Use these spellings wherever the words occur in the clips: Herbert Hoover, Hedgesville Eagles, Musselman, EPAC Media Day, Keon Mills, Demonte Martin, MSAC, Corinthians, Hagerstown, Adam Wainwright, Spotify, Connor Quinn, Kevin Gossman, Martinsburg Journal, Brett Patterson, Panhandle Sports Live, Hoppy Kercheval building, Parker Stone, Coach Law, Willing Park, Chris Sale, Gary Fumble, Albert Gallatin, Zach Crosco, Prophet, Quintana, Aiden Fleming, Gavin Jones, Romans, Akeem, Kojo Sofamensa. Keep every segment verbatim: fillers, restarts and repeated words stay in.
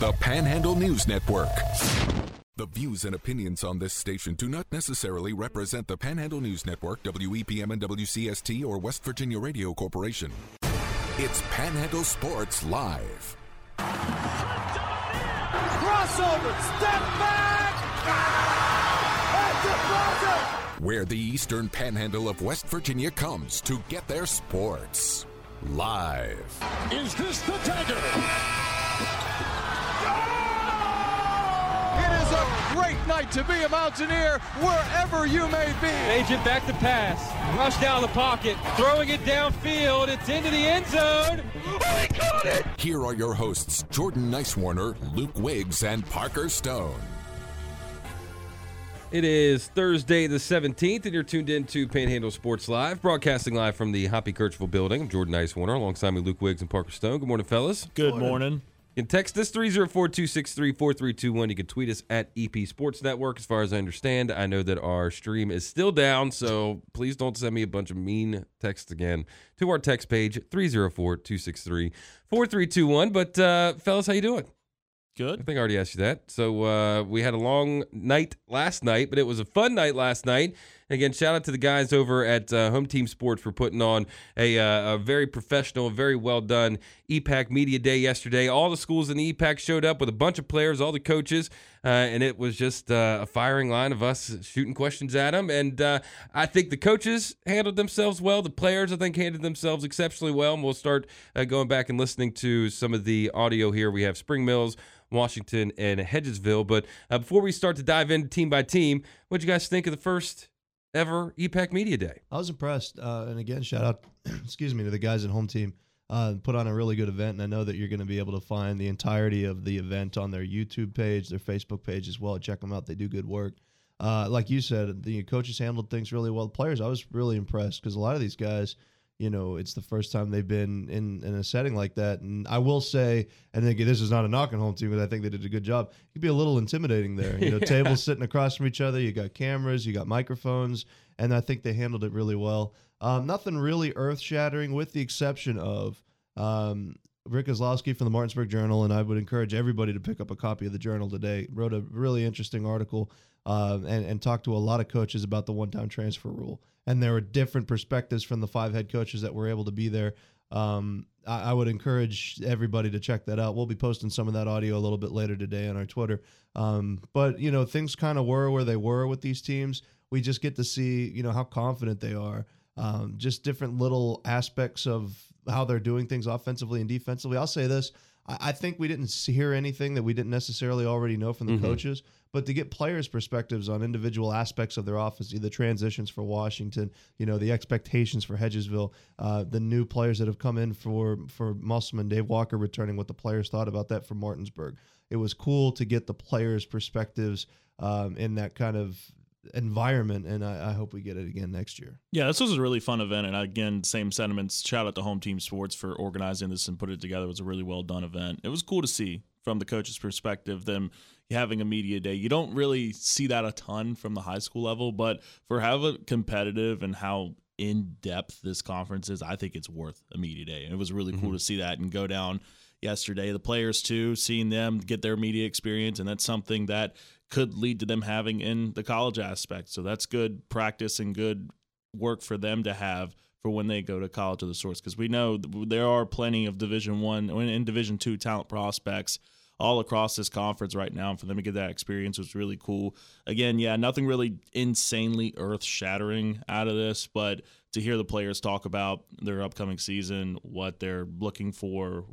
the Panhandle News Network. The views and opinions on this station do not necessarily represent the Panhandle News Network, W E P M and W C S T, or West Virginia Radio Corporation. It's Panhandle Sports Live. Crossover, step back, ah! At the buzzer! Where the eastern panhandle of West Virginia comes to get their sports. Live. Is this the dagger? Great night to be a Mountaineer, wherever you may be. Agent back to pass, rush down the pocket, throwing it downfield, it's into the end zone. Oh, he caught it! Here are your hosts, Jordan Nicewarner, Luke Wiggs, and Parker Stone. It is Thursday the seventeenth, and you're tuned in to Panhandle Sports Live, broadcasting live from the Hoppy Kercheval building. I'm Jordan Nicewarner, alongside me, Luke Wiggs and Parker Stone. Good morning, fellas. Good morning. morning. You can text us, three oh four, two six three, four three two one. You can tweet us at E P Sports Network. As far as I understand, I know that our stream is still down, so please don't send me a bunch of mean texts again to our text page, three oh four, two six three, four three two one. But, uh, fellas, how you doing? Good. I think I already asked you that. So uh, we had a long night last night, but it was a fun night last night. And again, shout out to the guys over at uh, Home Team Sports for putting on a, uh, a very professional, very well-done E PAC Media Day yesterday. All the schools in the E PAC showed up with a bunch of players, all the coaches, uh, and it was just uh, a firing line of us shooting questions at them. And uh, I think the coaches handled themselves well. The players, I think, handled themselves exceptionally well. And we'll start uh, going back and listening to some of the audio here. We have Spring Mills, Washington, and Hedgesville. But uh, before we start to dive in team by team, what did you guys think of the first ever E PAC Media Day? I was impressed. Uh, and again, shout out, excuse me, to the guys at Home Team. Uh, put on a really good event, and I know that you're going to be able to find the entirety of the event on their YouTube page, their Facebook page as well. Check them out. They do good work. Uh, like you said, the coaches handled things really well. The players, I was really impressed because a lot of these guys, you know, it's the first time they've been in, in a setting like that. And I will say, and again, this is not a knock on Home Team, but I think they did a good job. It could be a little intimidating there. You know, yeah. Tables sitting across from each other. You got cameras, you got microphones, and I think they handled it really well. Um, nothing really earth-shattering with the exception of um, Rick Islowski from the Martinsburg Journal, and I would encourage everybody to pick up a copy of the Journal today. Wrote a really interesting article uh, and, and talked to a lot of coaches about the one-time transfer rule. And there were different perspectives from the five head coaches that were able to be there. Um, I, I would encourage everybody to check that out. We'll be posting some of that audio a little bit later today on our Twitter. Um, but, you know, things kind of were where they were with these teams. We just get to see, you know, how confident they are. Um, just different little aspects of how they're doing things offensively and defensively. I'll say this. I, I think we didn't hear anything that we didn't necessarily already know from the mm-hmm. coaches. But to get players' perspectives on individual aspects of their offense, the transitions for Washington, you know, the expectations for Hedgesville, uh, the new players that have come in for for Musselman, Dave Walker returning, what the players thought about that for Martinsburg. It was cool to get the players' perspectives um, in that kind of environment, and I, I hope we get it again next year. Yeah, this was a really fun event, and again, same sentiments. Shout out to Home Team Sports for organizing this and putting it together. It was a really well-done event. It was cool to see from the coach's perspective, them having a media day. You don't really see that a ton from the high school level, but for how competitive and how in-depth this conference is, I think it's worth a media day. And it was really mm-hmm. cool to see that and go down yesterday. The players, too, seeing them get their media experience, and that's something that could lead to them having in the college aspect. So that's good practice and good work for them to have for when they go to college of the source, because we know there are plenty of Division One and Division Two talent prospects all across this conference right now. And for them to get that experience was really cool. Again, yeah, nothing really insanely earth-shattering out of this, but to hear the players talk about their upcoming season, what they're looking for,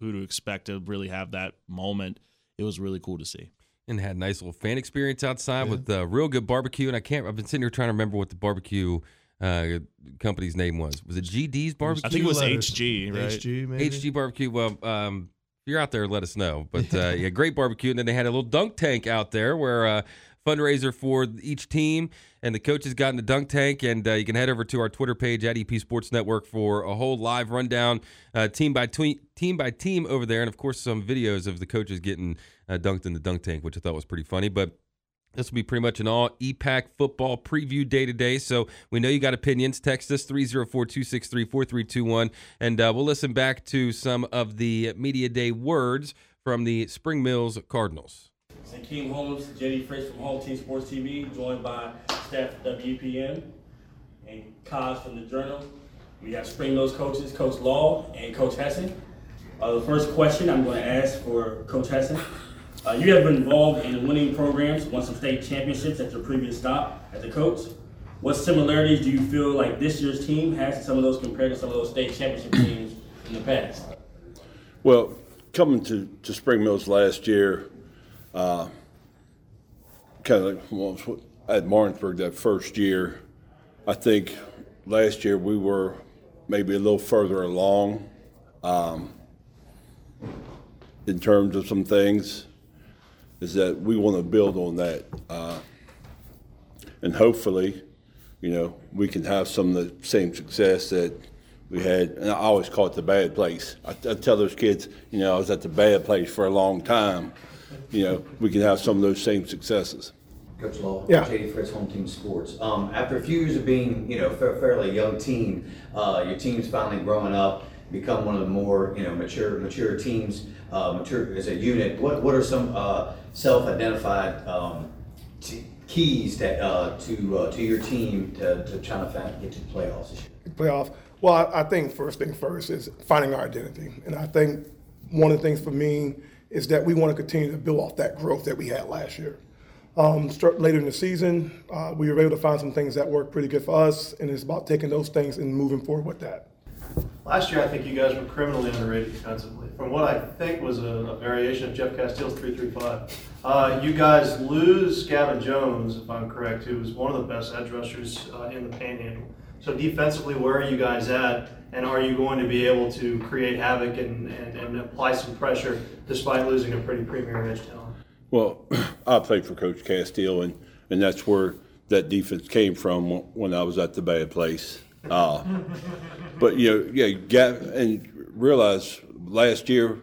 who to expect to really have that moment, it was really cool to see. And had a nice little fan experience outside yeah. with uh, real good barbecue. And I can't, I've been sitting here trying to remember what the barbecue Uh, company's name was. Was it G D's Barbecue? I think it was H G, right? H G, maybe? H G Barbecue. Well, um, if you're out there, let us know. But uh, yeah, great barbecue. And then they had a little dunk tank out there where uh, fundraiser for each team, and the coaches got in the dunk tank. And uh, you can head over to our Twitter page at E P Sports Network for a whole live rundown, uh, team by team, team by team over there, and of course some videos of the coaches getting uh, dunked in the dunk tank, which I thought was pretty funny. But this will be pretty much an all E PAC football preview day today. So we know you got opinions. Text us three oh four, two six three, four three two one. And uh, we'll listen back to some of the Media Day words from the Spring Mills Cardinals. And King Holmes, J D Fritz from Home Team Sports T V, joined by staff at W P N and Koz from the Journal. We have Spring Mills coaches, Coach Law and Coach Hessen. Uh, the first question I'm going to ask for Coach Hessen. Uh, you have been involved in winning programs, won some state championships at your previous stop as a coach. What similarities do you feel like this year's team has to some of those compared to some of those state championship teams in the past? Well, coming to, to Spring Mills last year, uh, kind of like well, at Martinsburg that first year, I think last year we were maybe a little further along um, in terms of some things, is that we want to build on that. Uh, and hopefully, you know, we can have some of the same success that we had. And I always call it the bad place. I, I tell those kids, you know, I was at the bad place for a long time. You know, we can have some of those same successes. Coach Law, yeah. J D Fritz, Home Team Sports. Um, after a few years of being, you know, fairly young team, uh, your team's finally growing up, become one of the more, you know, mature mature teams, uh, mature as a unit. What what are some uh, self-identified um, t- keys that uh, to uh, to your team to, to try to get to the playoffs this year? Playoffs. Well, I, I think first thing first is finding our identity, and I think one of the things for me is that we want to continue to build off that growth that we had last year. Um, start later in the season, uh, we were able to find some things that worked pretty good for us, and it's about taking those things and moving forward with that. Last year, I think you guys were criminally underrated defensively. From what I think was a, a variation of Jeff Castile's three three five, uh, you guys lose Gavin Jones, if I'm correct, who was one of the best edge rushers uh, in the Panhandle. So defensively, where are you guys at, and are you going to be able to create havoc and, and, and apply some pressure despite losing a pretty premier edge talent? Well, I played for Coach Castile, and, and that's where that defense came from when I was at the bad place. Uh, but, you know, yeah, Gavin, and realize last year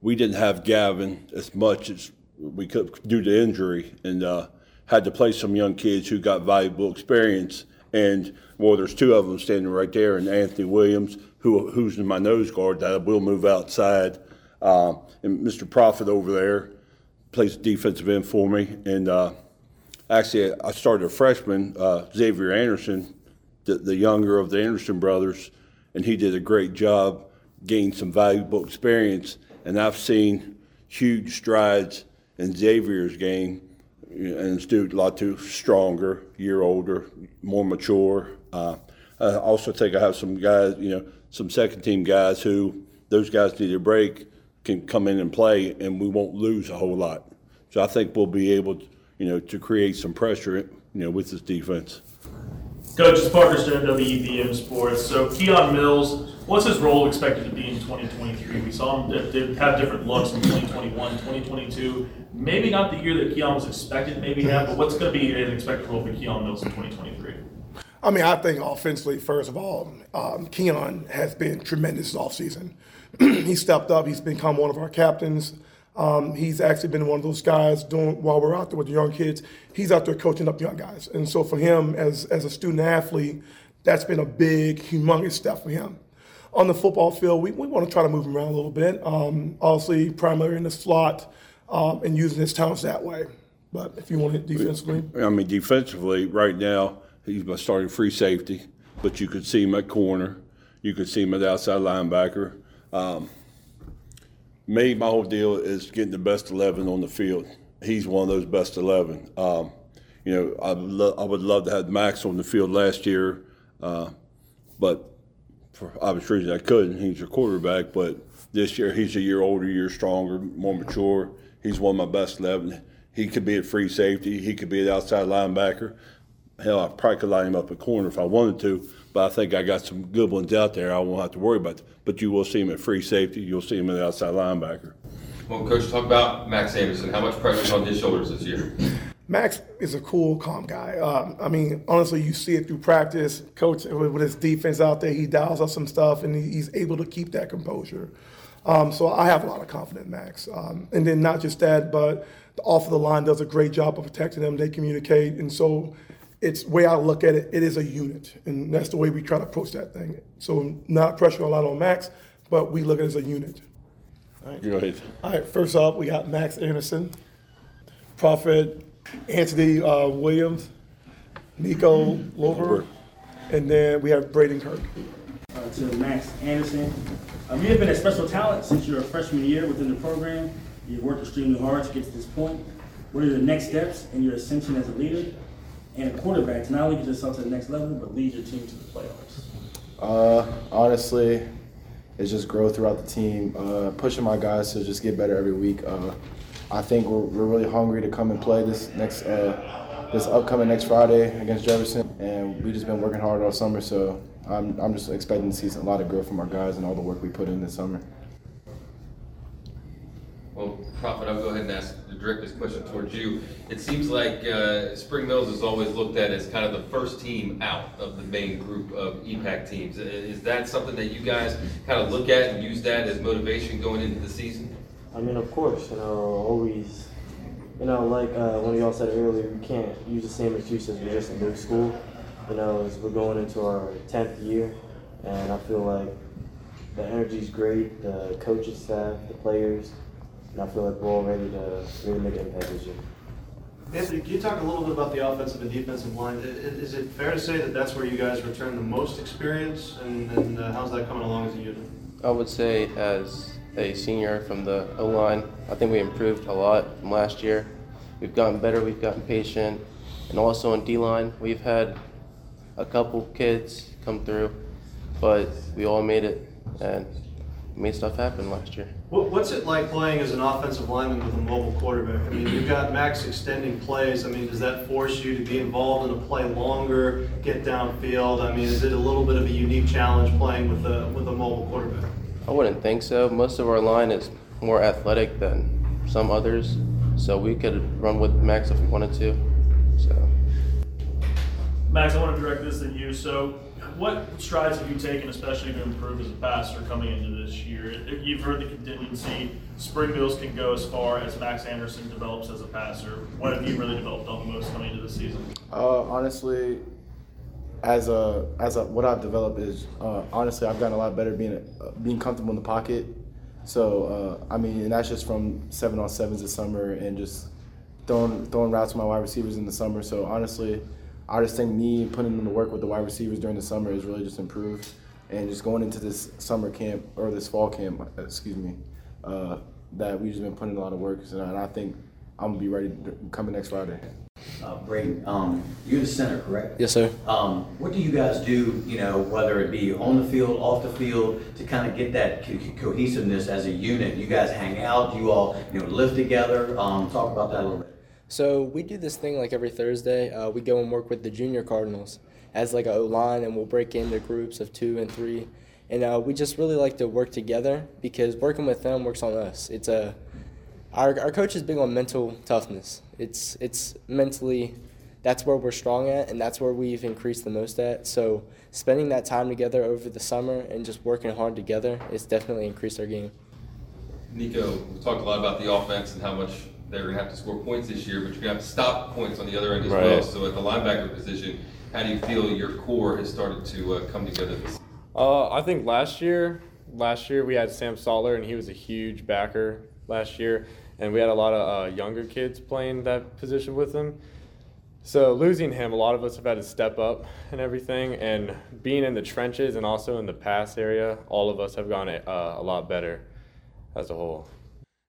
we didn't have Gavin as much as we could due to injury, and uh, had to play some young kids who got valuable experience. And, well, there's two of them standing right there, and Anthony Williams, who who's in my nose guard, that I will move outside. Uh, and Mister Prophet over there plays defensive end for me. And uh, actually, I started a freshman, uh, Xavier Anderson, The, the younger of the Anderson brothers, and he did a great job, gained some valuable experience, and I've seen huge strides in Xavier's game, and it's due a lot to stronger, year older, more mature. Uh, I also think I have some guys, you know, some second team guys who, those guys need a break, can come in and play, and we won't lose a whole lot. So I think we'll be able to, you know, to create some pressure, you know, with this defense. Coach, it's Parker Stone, W E B M Sports. So Keon Mills, what's his role expected to be in twenty twenty-three? We saw him d- d- have different looks in twenty twenty-one, twenty twenty-two. Maybe not the year that Keon was expected, maybe not, but what's going to be an expected role for Keon Mills in twenty twenty-three? I mean, I think offensively, first of all, um, Keon has been tremendous this offseason. He stepped up. He's become one of our captains. Um, he's actually been one of those guys doing while we're out there with the young kids, he's out there coaching up young guys. And so for him as, as a student athlete, that's been a big, humongous step for him. On the football field, we, we want to try to move him around a little bit. Um, obviously, primarily in the slot um, and using his talents that way. But if you want it defensively. I mean, defensively, right now, he's starting free safety, but you could see him at corner. You could see him at outside linebacker. Um, Me, my whole deal is getting the best eleven on the field. He's one of those best eleven. Um, you know, I, lo- I would love to have Max on the field last year, uh, but for obvious reasons I couldn't. He's a quarterback, but this year he's a year older, year stronger, more mature. He's one of my best eleven. He could be at free safety. He could be an outside linebacker. Hell, I probably could line him up at corner if I wanted to, but I think I got some good ones out there. I won't have to worry about them. But you will see him at free safety. You'll see him at the outside linebacker. Well, Coach, talk about Max Anderson. How much pressure is on his shoulders this year? Max is a cool, calm guy. Um, I mean, honestly, you see it through practice. Coach, with his defense out there, he dials up some stuff, and he's able to keep that composure. Um, so I have a lot of confidence in Max. Um, and then not just that, but the off of the line does a great job of protecting them. They communicate, and so – it's the way I look at it, it is a unit, and that's the way we try to approach that thing. So not pressure a lot on Max, but we look at it as a unit. All right. Go ahead. All right, first up, we got Max Anderson, Prophet, Anthony uh, Williams, Nico Lover, and then we have Braden Kirk. Uh, to Max Anderson, um, you have been a special talent since your freshman year within the program. You've worked extremely hard to get to this point. What are your next steps in your ascension as a leader and a quarterback to not only get yourself to the next level, but lead your team to the playoffs? Uh, honestly, it's just growth throughout the team, uh, pushing my guys to just get better every week. Uh, I think we're, we're really hungry to come and play this next, uh, this upcoming next Friday against Jefferson, and we've just been working hard all summer, so I'm, I'm just expecting to see a lot of growth from our guys and all the work we put in this summer. Well, Prophet, I'll go ahead and ask, direct this question towards you. It seems like uh, Spring Mills is always looked at as kind of the first team out of the main group of E PAC teams. Is that something that you guys kind of look at and use that as motivation going into the season? I mean, of course, you know, always, you know, like uh, one of y'all said earlier, we can't use the same excuses. We're just a new school, you know, as we're going into our tenth year, and I feel like the energy's great, the coaching staff, the players, and I feel like we're all ready to really make an impact this year. Anthony, can you talk a little bit about the offensive and defensive line? Is it fair to say that that's where you guys return the most experience, and, and uh, how's that coming along as a unit? I would say as a senior from the O-line, I think we improved a lot from last year. We've gotten better, we've gotten patient, and also in D-line, we've had a couple kids come through, but we all made it, and made stuff happen last year. What's it like playing as an offensive lineman with a mobile quarterback? I mean, you've got Max extending plays. I mean, does that force you to be involved in a play longer, get downfield? I mean, is it a little bit of a unique challenge playing with a with a mobile quarterback? I wouldn't think so. Most of our line is more athletic than some others, so we could run with Max if we wanted to. So, Max, I want to direct this at you. So, what strides have you taken, especially to improve as a passer coming into this year? You've heard the contingency. Spring Mills can go as far as Max Anderson develops as a passer. What have you really developed on the most coming into the season? Uh, honestly, as a as a, what I've developed is uh, honestly I've gotten a lot better being uh, being comfortable in the pocket. So uh, I mean, and that's just from seven on sevens this summer and just throwing throwing routes to my wide receivers in the summer. So honestly, I just think me putting in the work with the wide receivers during the summer has really just improved, and just going into this summer camp or this fall camp, excuse me, uh, that we've just been putting in a lot of work, and I think I'm gonna be ready coming next Friday. Uh, Braden, um, you're the center, correct? Yes, sir. Um, what do you guys do, you know, whether it be on the field, off the field, to kind of get that co- cohesiveness as a unit? You guys hang out, you all, you know, live together. Um, talk about that a little bit. So we do this thing like every Thursday. Uh, we go and work with the junior Cardinals as like an O-line, and we'll break into groups of two and three. And uh, we just really like to work together because working with them works on us. It's a our our coach is big on mental toughness. It's it's mentally, that's where we're strong at, and that's where we've increased the most at. So spending that time together over the summer and just working hard together, it's definitely increased our game. Nico, we talked a lot about the offense and how much they're going to have to score points this year, but you're going to have to stop points on the other end as right. well. So at the linebacker position, how do you feel your core has started to uh, come together? Uh, I think last year, last year we had Sam Stoller, and he was a huge backer last year, and we had a lot of uh, younger kids playing that position with him. So losing him, a lot of us have had to step up and everything, and being in the trenches and also in the pass area, all of us have gone uh, a lot better as a whole.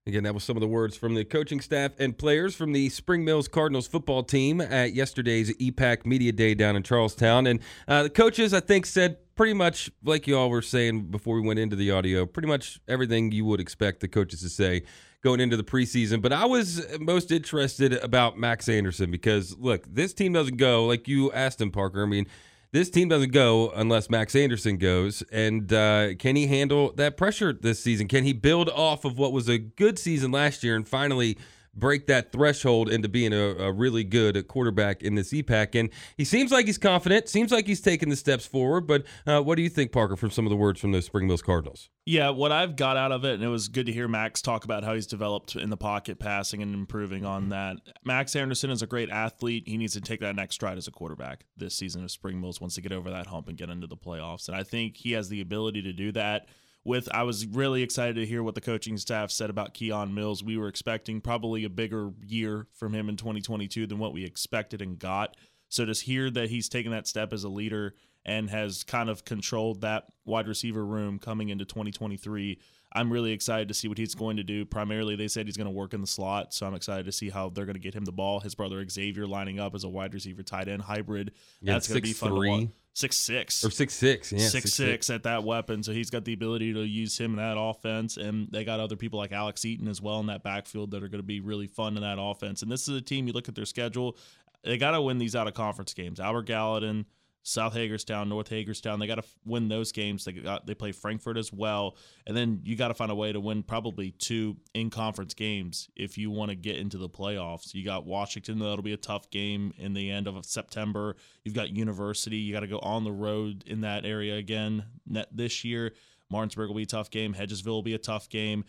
Again, that was some of the words from the coaching staff and players from the Spring Mills Cardinals football team at yesterday's E PAC Media Day down in Charlestown. And uh, the coaches, I think, said pretty much, like you all were saying before we went into the audio, pretty much everything you would expect the coaches to say going into the preseason. But I was most interested about Max Anderson because, look, this team doesn't go, like you asked him, Parker. I mean, this team doesn't go unless Max Anderson goes, and uh, can he handle that pressure this season? Can he build off of what was a good season last year and finally break that threshold into being a, a really good quarterback in this E PAC? And he seems like he's confident, seems like he's taking the steps forward, but uh, what do you think, Parker, from some of the words from the Spring Mills Cardinals? Yeah, what I've got out of it, and it was good to hear Max talk about how he's developed in the pocket passing and improving on that. Max Anderson is a great athlete. He needs to take that next stride as a quarterback this season if Spring Mills wants to get over that hump and get into the playoffs. And I think he has the ability to do that with, I was really excited to hear what the coaching staff said about Keon Mills. We were expecting probably a bigger year from him in twenty twenty-two than what we expected and got. So just hear that he's taken that step as a leader and has kind of controlled that wide receiver room coming into twenty twenty-three. I'm really excited to see what he's going to do. Primarily, they said he's going to work in the slot, so I'm excited to see how they're going to get him the ball. His brother Xavier lining up as a wide receiver tight end hybrid. Yeah, that's going to be fun three. to watch. six six Or six six Yeah, six six at that weapon, so he's got the ability to use him in that offense, and they got other people like Alex Eaton as well in that backfield that are going to be really fun in that offense. And this is a team, you look at their schedule, they got to win these out-of-conference games. Albert Gallatin, South Hagerstown, North Hagerstown, they got to win those games. They got they play Frankfort as well, and then you got to find a way to win probably two in-conference games if you want to get into the playoffs. You got Washington, that'll be a tough game in the end of September. You've got University, you got to go on the road in that area again this year. Martinsburg will be a tough game. Hedgesville will be a tough game.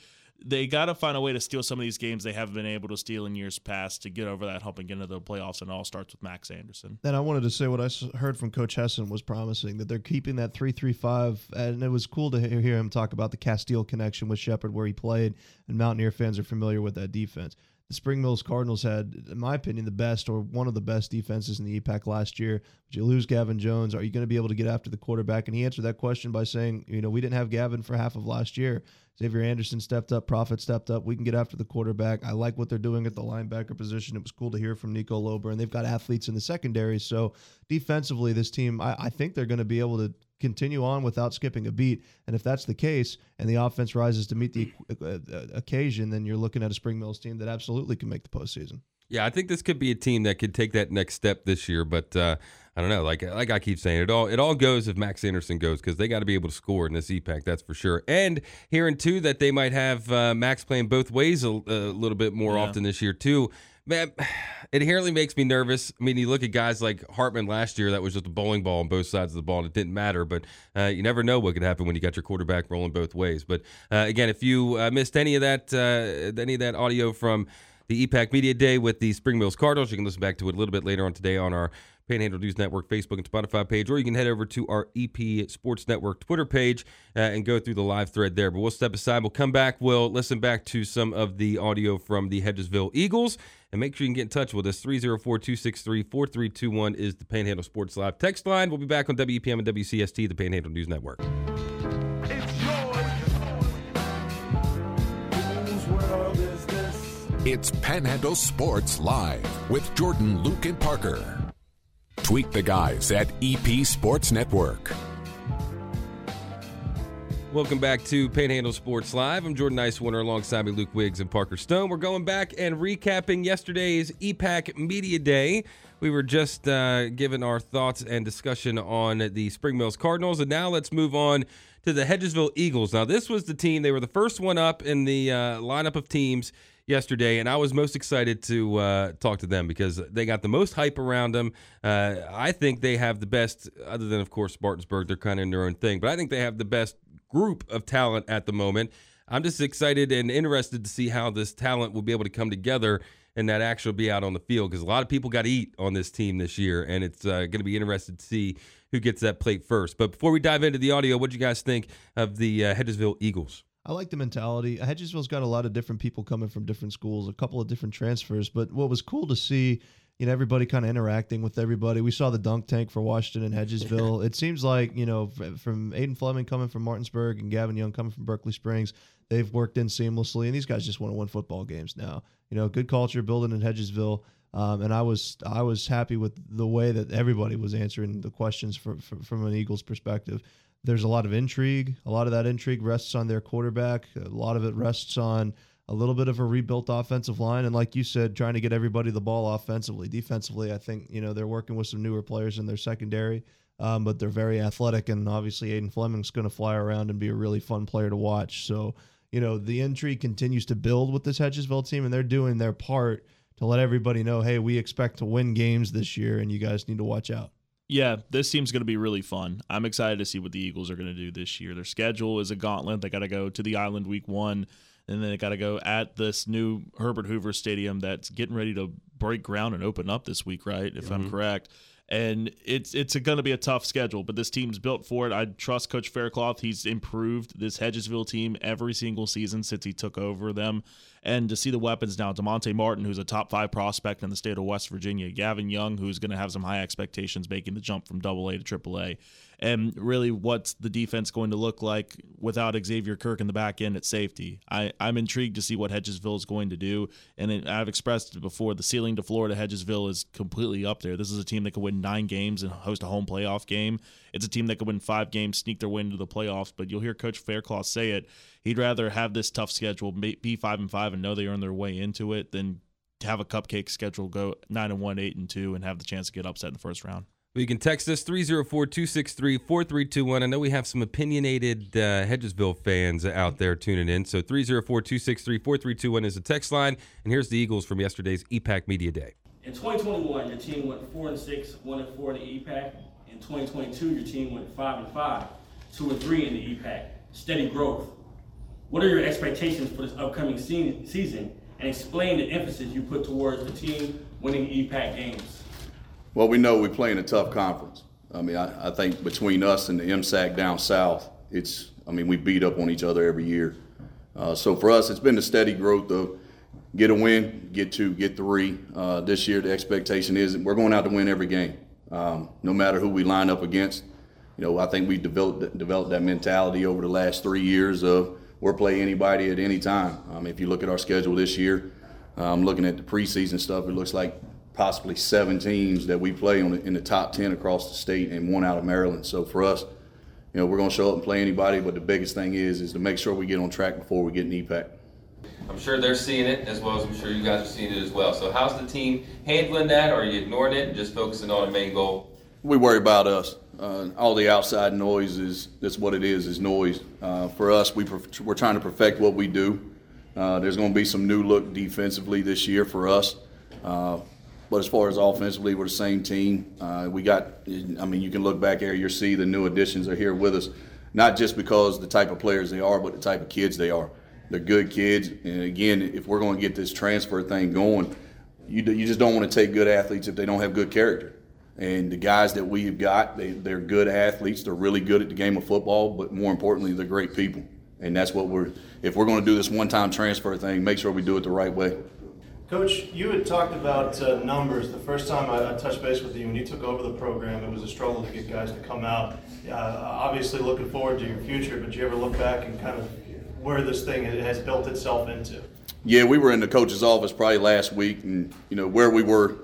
They got to find a way to steal some of these games they haven't been able to steal in years past to get over that hump and get into the playoffs, and it all starts with Max Anderson. And I wanted to say what I heard from Coach Hessen was promising, that they're keeping that three three five, and it was cool to hear him talk about the Castile connection with Shepherd where he played, and Mountaineer fans are familiar with that defense. The Spring Mills Cardinals had, in my opinion, the best or one of the best defenses in the E PAC last year. But you lose Gavin Jones. Are you going to be able to get after the quarterback? And he answered that question by saying, you know, we didn't have Gavin for half of last year. Xavier Anderson stepped up. Prophet stepped up. We can get after the quarterback. I like what they're doing at the linebacker position. It was cool to hear from Nico Lober, and they've got athletes in the secondary. So defensively, this team, I, I think they're going to be able to continue on without skipping a beat. And if that's the case and the offense rises to meet the uh, occasion, then you're looking at a Spring Mills team that absolutely can make the postseason. Yeah, I think this could be a team that could take that next step this year, but uh, I don't know. Like like I keep saying, it all it all goes if Max Anderson goes, because they got to be able to score in this E PAC, that's for sure. And hearing, too, that they might have uh, Max playing both ways a, a little bit more yeah. often this year, too. Man, it inherently makes me nervous. I mean, you look at guys like Hartman last year, that was just a bowling ball on both sides of the ball, and it didn't matter. But uh, you never know what could happen when you got your quarterback rolling both ways. But uh, again, if you uh, missed any of that, uh, any of that audio from the E PAC Media Day with the Spring Mills Cardinals, you can listen back to it a little bit later on today on our Panhandle News Network Facebook and Spotify page, or you can head over to our E P Sports Network Twitter page uh, and go through the live thread there. But we'll step aside. We'll come back. We'll listen back to some of the audio from the Hedgesville Eagles. And make sure you can get in touch with us. three oh four, two six three, four three two one is the Panhandle Sports Live text line. We'll be back on W P M and W C S T, the Panhandle News Network. It's Panhandle Sports Live with Jordan, Luke, and Parker. Tweet the guys at E P Sports Network. Welcome back to Panhandle Sports Live. I'm Jordan Nicewarner alongside me, Luke Wiggs and Parker Stone. We're going back and recapping yesterday's E PAC Media Day. We were just uh, given our thoughts and discussion on the Spring Mills Cardinals, and now let's move on to the Hedgesville Eagles. Now, this was the team. They were the first one up in the uh, lineup of teams yesterday, and I was most excited to uh, talk to them because they got the most hype around them. Uh, I think they have the best, other than, of course, Martinsburg. They're kind of in their own thing, but I think they have the best group of talent at the moment. I'm just excited and interested to see how this talent will be able to come together and that actually be out on the field, because a lot of people got to eat on this team this year, and it's uh, going to be interesting to see who gets that plate first. But before we dive into the audio, what do you guys think of the uh, Hedgesville Eagles? I like the mentality. Hedgesville's got a lot of different people coming from different schools, a couple of different transfers. But what was cool to see, you know, everybody kind of interacting with everybody. We saw the dunk tank for Washington and Hedgesville. It seems like, you know, from Aiden Fleming coming from Martinsburg and Gavin Young coming from Berkeley Springs, they've worked in seamlessly. And these guys just want to win football games now. You know, good culture building in Hedgesville. Um, and I was I was happy with the way that everybody was answering the questions for, for, from an Eagles perspective. There's a lot of intrigue. A lot of that intrigue rests on their quarterback. A lot of it rests on a little bit of a rebuilt offensive line. And like you said, trying to get everybody the ball offensively. Defensively, I think, you know, they're working with some newer players in their secondary, um, but they're very athletic. And obviously Aiden Fleming's going to fly around and be a really fun player to watch. So, you know, the intrigue continues to build with this Hedgesville team, and they're doing their part to let everybody know, hey, we expect to win games this year, and you guys need to watch out. Yeah, this team's going to be really fun. I'm excited to see what the Eagles are going to do this year. Their schedule is a gauntlet. They got to go to the island week one, and then they got to go at this new Herbert Hoover Stadium that's getting ready to break ground and open up this week, right, if mm-hmm. I'm correct. And it's it's going to be a tough schedule, but this team's built for it. I trust Coach Faircloth. He's improved this Hedgesville team every single season since he took over them. And to see the weapons now, Demonte Martin, who's a top five prospect in the state of West Virginia, Gavin Young, who's going to have some high expectations making the jump from double A to triple A, and really what's the defense going to look like without Xavier Kirk in the back end at safety. I, I'm intrigued to see what Hedgesville is going to do, and it, I've expressed it before, the ceiling to Florida Hedgesville is completely up there. This is a team that could win nine games and host a home playoff game. It's a team that could win five games, sneak their way into the playoffs, but you'll hear Coach Faircloth say it. He'd rather have this tough schedule, be five and five and know they earn their way into it, than have a cupcake schedule, go nine and one, eight and two, and have the chance to get upset in the first round. Well, you can text us three oh four, two six three, four three two one. I know we have some opinionated uh, Hedgesville fans out there tuning in. So three oh four, two six three, four three two one is the text line. And here's the Eagles from yesterday's E PAC Media Day. In twenty twenty-one, your team went four and six, one and four in the E PAC. In twenty twenty-two, your team went five and five, two and three in the E PAC. Steady growth. What are your expectations for this upcoming season, and explain the emphasis you put towards the team winning E PAC games? Well, we know we play in a tough conference. I mean, I, I think between us and the M SAC down south, it's, I mean, we beat up on each other every year. Uh, so for us, it's been a steady growth of get a win, get two, get three. Uh, this year, the expectation is we're going out to win every game, um, no matter who we line up against. You know, I think we developed, developed that mentality over the last three years of, we'll play anybody at any time. Um, if you look at our schedule this year, um, looking at the preseason stuff, it looks like possibly seven teams that we play on the, in the top ten across the state, and one out of Maryland. So for us, you know, we're going to show up and play anybody, but the biggest thing is is to make sure we get on track before we get an E PAC. I'm sure they're seeing it as well as I'm sure you guys are seeing it as well. So how's the team handling that? Or are you ignoring it and just focusing on the main goal? We worry about us. Uh, all the outside noise is, that's what it is, is noise. Uh, for us, we perf- we're trying to perfect what we do. Uh, there's going to be some new look defensively this year for us. Uh, but as far as offensively, we're the same team. Uh, we got, I mean, you can look back here, you'll see the new additions are here with us, not just because the type of players they are, but the type of kids they are. They're good kids. And again, if we're going to get this transfer thing going, you, do, you just don't want to take good athletes if they don't have good character. And the guys that we've got, they, they're good athletes. They're really good at the game of football, but more importantly, they're great people. And that's what we're – if we're going to do this one-time transfer thing, make sure we do it the right way. Coach, you had talked about uh, numbers. The first time I, I touched base with you, when you took over the program, it was a struggle to get guys to come out. Uh, obviously looking forward to your future, but you ever look back and kind of where this thing has built itself into? Yeah, we were in the coach's office probably last week, and, you know, where we were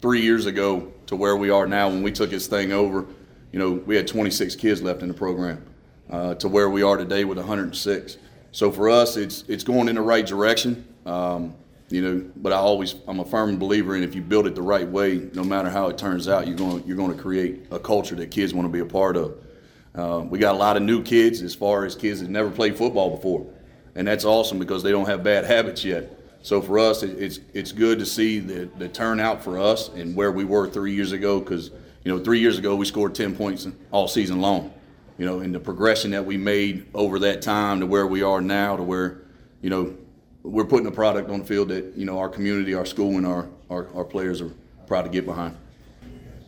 three years ago to where we are now. When we took this thing over, you know, we had twenty-six kids left in the program uh, to where we are today with one hundred six. So for us, it's it's going in the right direction, um, you know, but I always, I'm a firm believer in if you build it the right way, no matter how it turns out, you're going you're going to create a culture that kids want to be a part of. Uh, we got a lot of new kids as far as kids that never played football before, and that's awesome because they don't have bad habits yet. So for us, it's it's good to see the, the turnout for us and where we were three years ago, because, you know, three years ago we scored ten points all season long, you know, and the progression that we made over that time to where we are now, to where, you know, we're putting a product on the field that, you know, our community, our school, and our, our, our players are proud to get behind.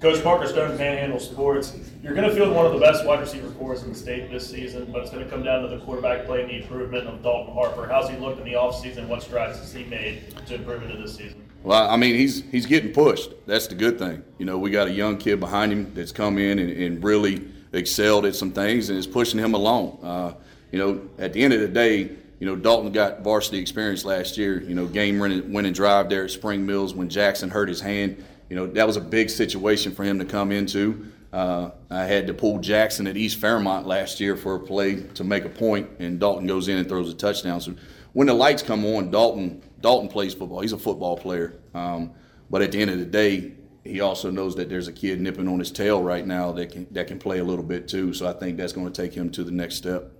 Coach, Parker Stone, Panhandle Sports. You're going to field one of the best wide receiver cores in the state this season, but it's going to come down to the quarterback play and the improvement of Dalton Harper. How's he looked in the offseason? What strides has he made to improve into this season? Well, I mean, he's he's getting pushed. That's the good thing. You know, we got a young kid behind him that's come in and, and really excelled at some things and is pushing him along. Uh, you know, at the end of the day, you know, Dalton got varsity experience last year. You know, game-winning drive there at Spring Mills when Jackson hurt his hand. You know, that was a big situation for him to come into. Uh, I had to pull Jackson at East Fairmont last year for a play to make a point, and Dalton goes in and throws a touchdown. So when the lights come on, Dalton Dalton plays football. He's a football player. Um, but at the end of the day, he also knows that there's a kid nipping on his tail right now that can, that can play a little bit too. So I think that's going to take him to the next step.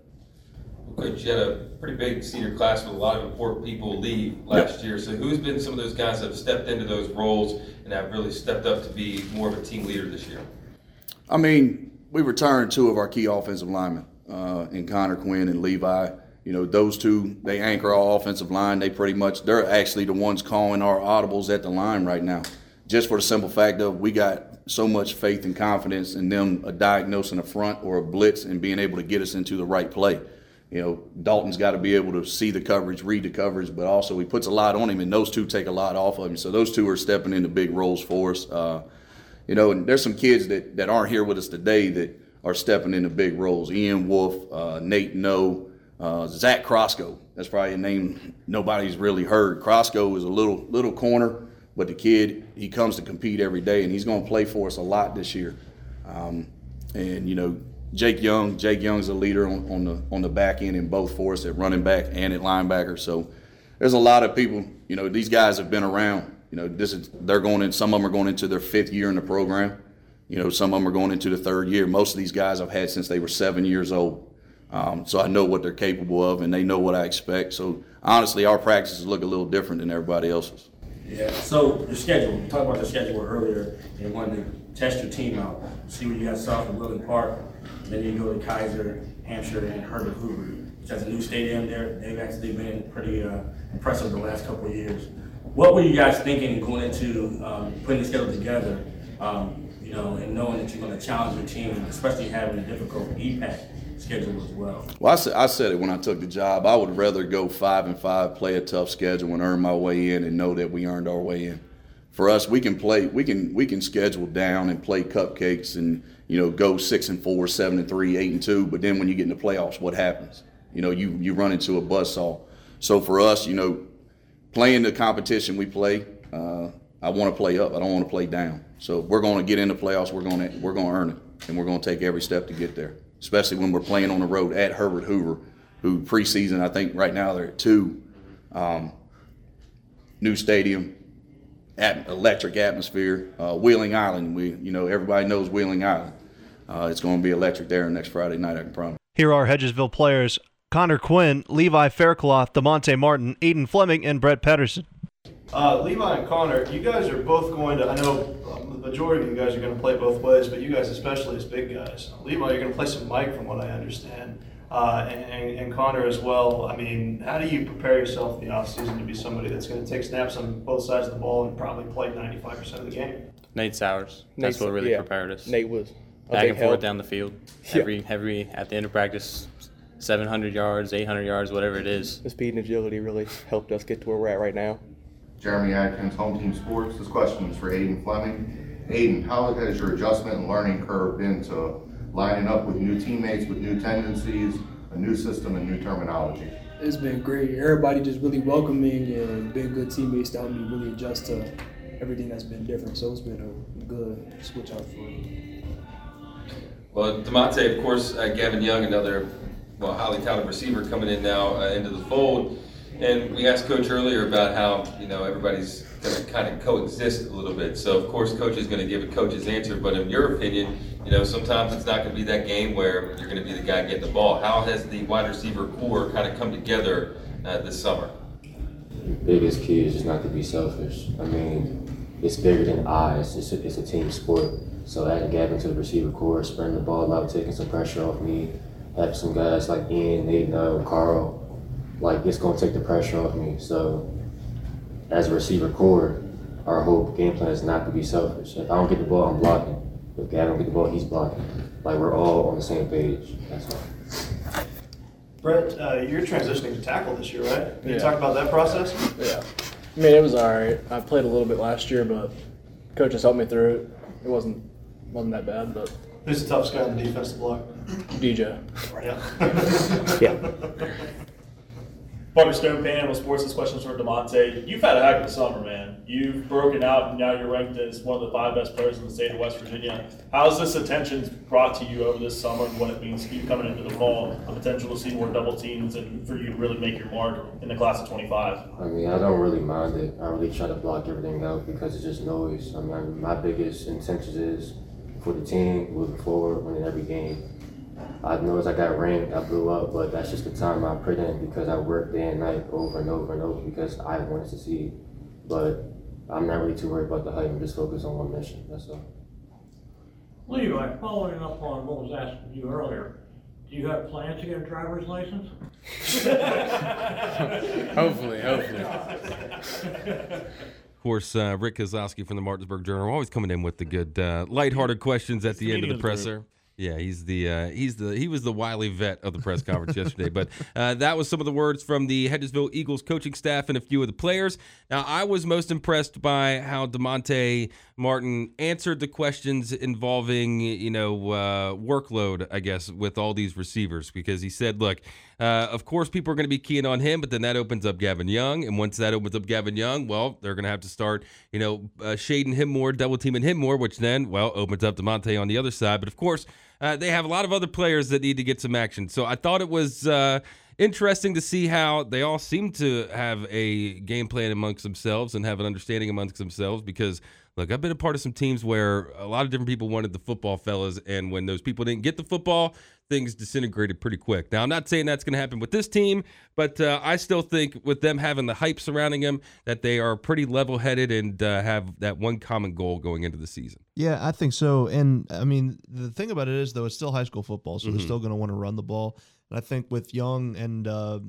Coach, you had a pretty big senior class with a lot of important people leave last yep. year. So who's been some of those guys that have stepped into those roles and have really stepped up to be more of a team leader this year? I mean, we returned two of our key offensive linemen, uh, in Connor Quinn and Levi. You know, those two, they anchor our offensive line. They pretty much, they're actually the ones calling our audibles at the line right now, just for the simple fact of we got so much faith and confidence in them, a diagnosing a front or a blitz and being able to get us into the right play. You know, Dalton's got to be able to see the coverage, read the coverage, but also he puts a lot on him, and those two take a lot off of him. So those two are stepping into big roles for us. Uh, you know, and there's some kids that, that aren't here with us today that are stepping into big roles. Ian Wolf, uh, Nate No, uh, Zach Crosco. That's probably a name nobody's really heard. Crosco is a little little corner, but the kid, he comes to compete every day, and he's going to play for us a lot this year. Um, and, you know, Jake Young, Jake Young's a leader on, on the on the back end in both for us at running back and at linebacker. So there's a lot of people, you know, these guys have been around. You know, this is they're going in, some of them are going into their fifth year in the program. You know, some of them are going into the third year. Most of these guys I've had since they were seven years old. Um, so I know what they're capable of, and they know what I expect. So honestly, our practices look a little different than everybody else's. Yeah, so the schedule, you talked about the schedule earlier and wanted to test your team out, see what you guys saw from Willing Park. Then you go to Kaiser, Hampshire, and Herbert Hoover, which has a new stadium there. They've actually been pretty uh, impressive the last couple of years. What were you guys thinking going into um, putting the schedule together, um, you know, and knowing that you're going to challenge your team, especially having a difficult E PAC schedule as well? Well, I said, I said it when I took the job. I would rather go five and five, play a tough schedule, and earn my way in and know that we earned our way in. For us, we can play, we can we can schedule down and play cupcakes and, you know, go six and four, seven and three, eight and two. But then when you get in the playoffs, what happens? You know, you you run into a buzzsaw. So for us, you know, playing the competition we play, uh, I want to play up. I don't want to play down. So if we're going to get in the playoffs, we're going to we're going to earn it, and we're going to take every step to get there. Especially when we're playing on the road at Herbert Hoover, who preseason I think right now they're at two, um, new stadium. At electric atmosphere, uh, Wheeling Island. We, you know, everybody knows Wheeling Island. Uh, it's going to be electric there next Friday night, I can promise. Here are Hedgesville players: Connor Quinn, Levi Faircloth, Demonte Martin, Aiden Fleming, and Brett Patterson. Uh, Levi and Connor, you guys are both going to, I know um, the majority of you guys are going to play both ways, but you guys especially as big guys. Levi, you're going to play some Mike from what I understand, uh, and, and, and Connor as well. I mean, how do you prepare yourself in the offseason to be somebody that's going to take snaps on both sides of the ball and probably play ninety-five percent of the game? Nate Sowers. That's Nate's, what really yeah, prepared us. Nate was back and help. forth down the field. Every, yeah. every at the end of practice, seven hundred yards, eight hundred yards, whatever it is. The speed and agility really helped us get to where we're at right now. Jeremy Atkins, Home Team Sports. This question is for Aiden Fleming. Aiden, how has your adjustment and learning curve been to lining up with new teammates with new tendencies, a new system, and new terminology? It's been great. Everybody just really welcoming and being good teammates to help me really adjust to everything that's been different. So it's been a good switch out for me. Well, Demonte, of course, uh, Gavin Young, another well highly touted receiver coming in now uh, into the fold. And we asked Coach earlier about how, you know, everybody's going to kind of coexist a little bit. So, of course, Coach is going to give a coach's answer. But in your opinion, you know, sometimes it's not going to be that game where you're going to be the guy getting the ball. How has the wide receiver core kind of come together uh, this summer? The biggest key is just not to be selfish. I mean, it's bigger than I. It's, just a, it's a team sport. So adding Gavin to the receiver core, spreading the ball out, taking some pressure off me, having some guys like Ian, Nate, and Carl, like, it's going to take the pressure off me. So as a receiver core, our whole game plan is not to be selfish. If I don't get the ball, I'm blocking. If Gavin don't get the ball, he's blocking. Like, we're all on the same page. That's all. Brett, uh, you're transitioning to tackle this year, right? Can yeah. you talk about that process? Yeah. I mean, it was all right. I played a little bit last year, but coaches helped me through it. It wasn't wasn't that bad, but. Who's the toughest guy on the defensive block? D J. Right. Yeah. Parker Stone, Panhandle Sports. This question's for Demonte. You've had a heck of a summer, man. You've broken out, and now you're ranked as one of the five best players in the state of West Virginia. How's this attention brought to you over this summer, and what it means to you coming into the fall, the potential to see more double teams, and for you to really make your mark in the class of twenty-five? I mean, I don't really mind it. I really try to block everything out because it's just noise. I mean, my biggest intention is for the team, moving forward, winning every game. I noticed I got ranked, I blew up, but that's just the time I put in because I worked day and night over and over and over because I wanted to succeed. But I'm not really too worried about the hype. I'm just focused on my mission, that's all. Levi, following up on what was asked of you earlier, do you have plans to get a driver's license? hopefully, hopefully. course, uh, Rick Islowski from the Martinsburg Journal, always coming in with the good, uh, lighthearted questions at the, the end of the presser. Group. Yeah, he's the uh, he's the he was the wily vet of the press conference yesterday. But uh, that was some of the words from the Hedgesville Eagles coaching staff and a few of the players. Now, I was most impressed by how Demonte Martin answered the questions involving, you know, uh, workload, I guess, with all these receivers, because he said, look, uh, of course, people are going to be keying on him, but then that opens up Gavin Young. And once that opens up Gavin Young, well, they're going to have to start, you know, uh, shading him more, double teaming him more, which then, well, opens up Demonte on the other side. But of course, Uh, they have a lot of other players that need to get some action. So I thought it was uh, interesting to see how they all seem to have a game plan amongst themselves and have an understanding amongst themselves, because, look, I've been a part of some teams where a lot of different people wanted the football, fellas, and when those people didn't get the football, things disintegrated pretty quick. Now, I'm not saying that's going to happen with this team, but uh, I still think with them having the hype surrounding them that they are pretty level-headed and uh, have that one common goal going into the season. Yeah, I think so. And, I mean, the thing about it is, though, it's still high school football, so mm-hmm. they're still going to want to run the ball. And I think with Young and uh,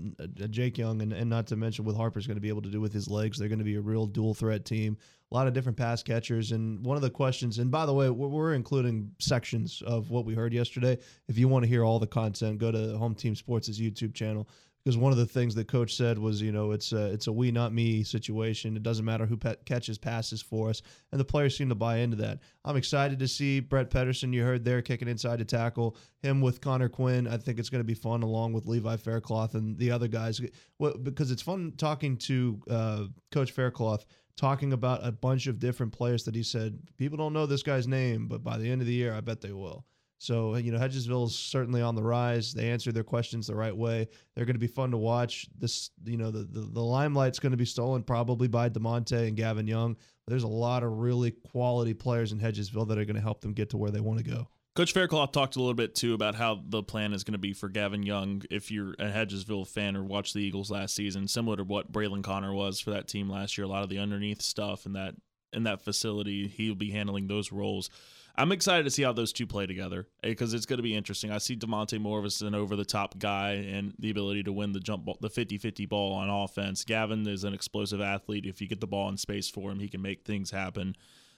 Jake Young, and, and not to mention with Harper's going to be able to do with his legs, they're going to be a real dual-threat team. A lot of different pass catchers. And one of the questions, and by the way, we're including sections of what we heard yesterday. If you want to hear all the content, go to Home Team Sports' YouTube channel, because one of the things that Coach said was, you know, it's a, it's a we, not me situation. It doesn't matter who pe- catches passes for us, and the players seem to buy into that. I'm excited to see Brett Pedersen, you heard there, kicking inside to tackle. Him with Connor Quinn, I think it's going to be fun, along with Levi Faircloth and the other guys. Well, because it's fun talking to uh, Coach Faircloth, talking about a bunch of different players that he said, people don't know this guy's name, but by the end of the year, I bet they will. So, you know, Hedgesville's certainly on the rise. They answer their questions the right way. They're going to be fun to watch. This, you know, the the, the limelight's going to be stolen probably by Demonte and Gavin Young. There's a lot of really quality players in Hedgesville that are going to help them get to where they want to go. Coach Faircloth talked a little bit, too, about how the plan is going to be for Gavin Young. If you're a Hedgesville fan or watched the Eagles last season, similar to what Braylon Connor was for that team last year, a lot of the underneath stuff in that, in that facility, he'll be handling those roles. I'm excited to see how those two play together, because it's going to be interesting. I see Demonte more of as an over-the-top guy and the ability to win the jump ball, the fifty-fifty ball on offense. Gavin is an explosive athlete. If you get the ball in space for him, he can make things happen.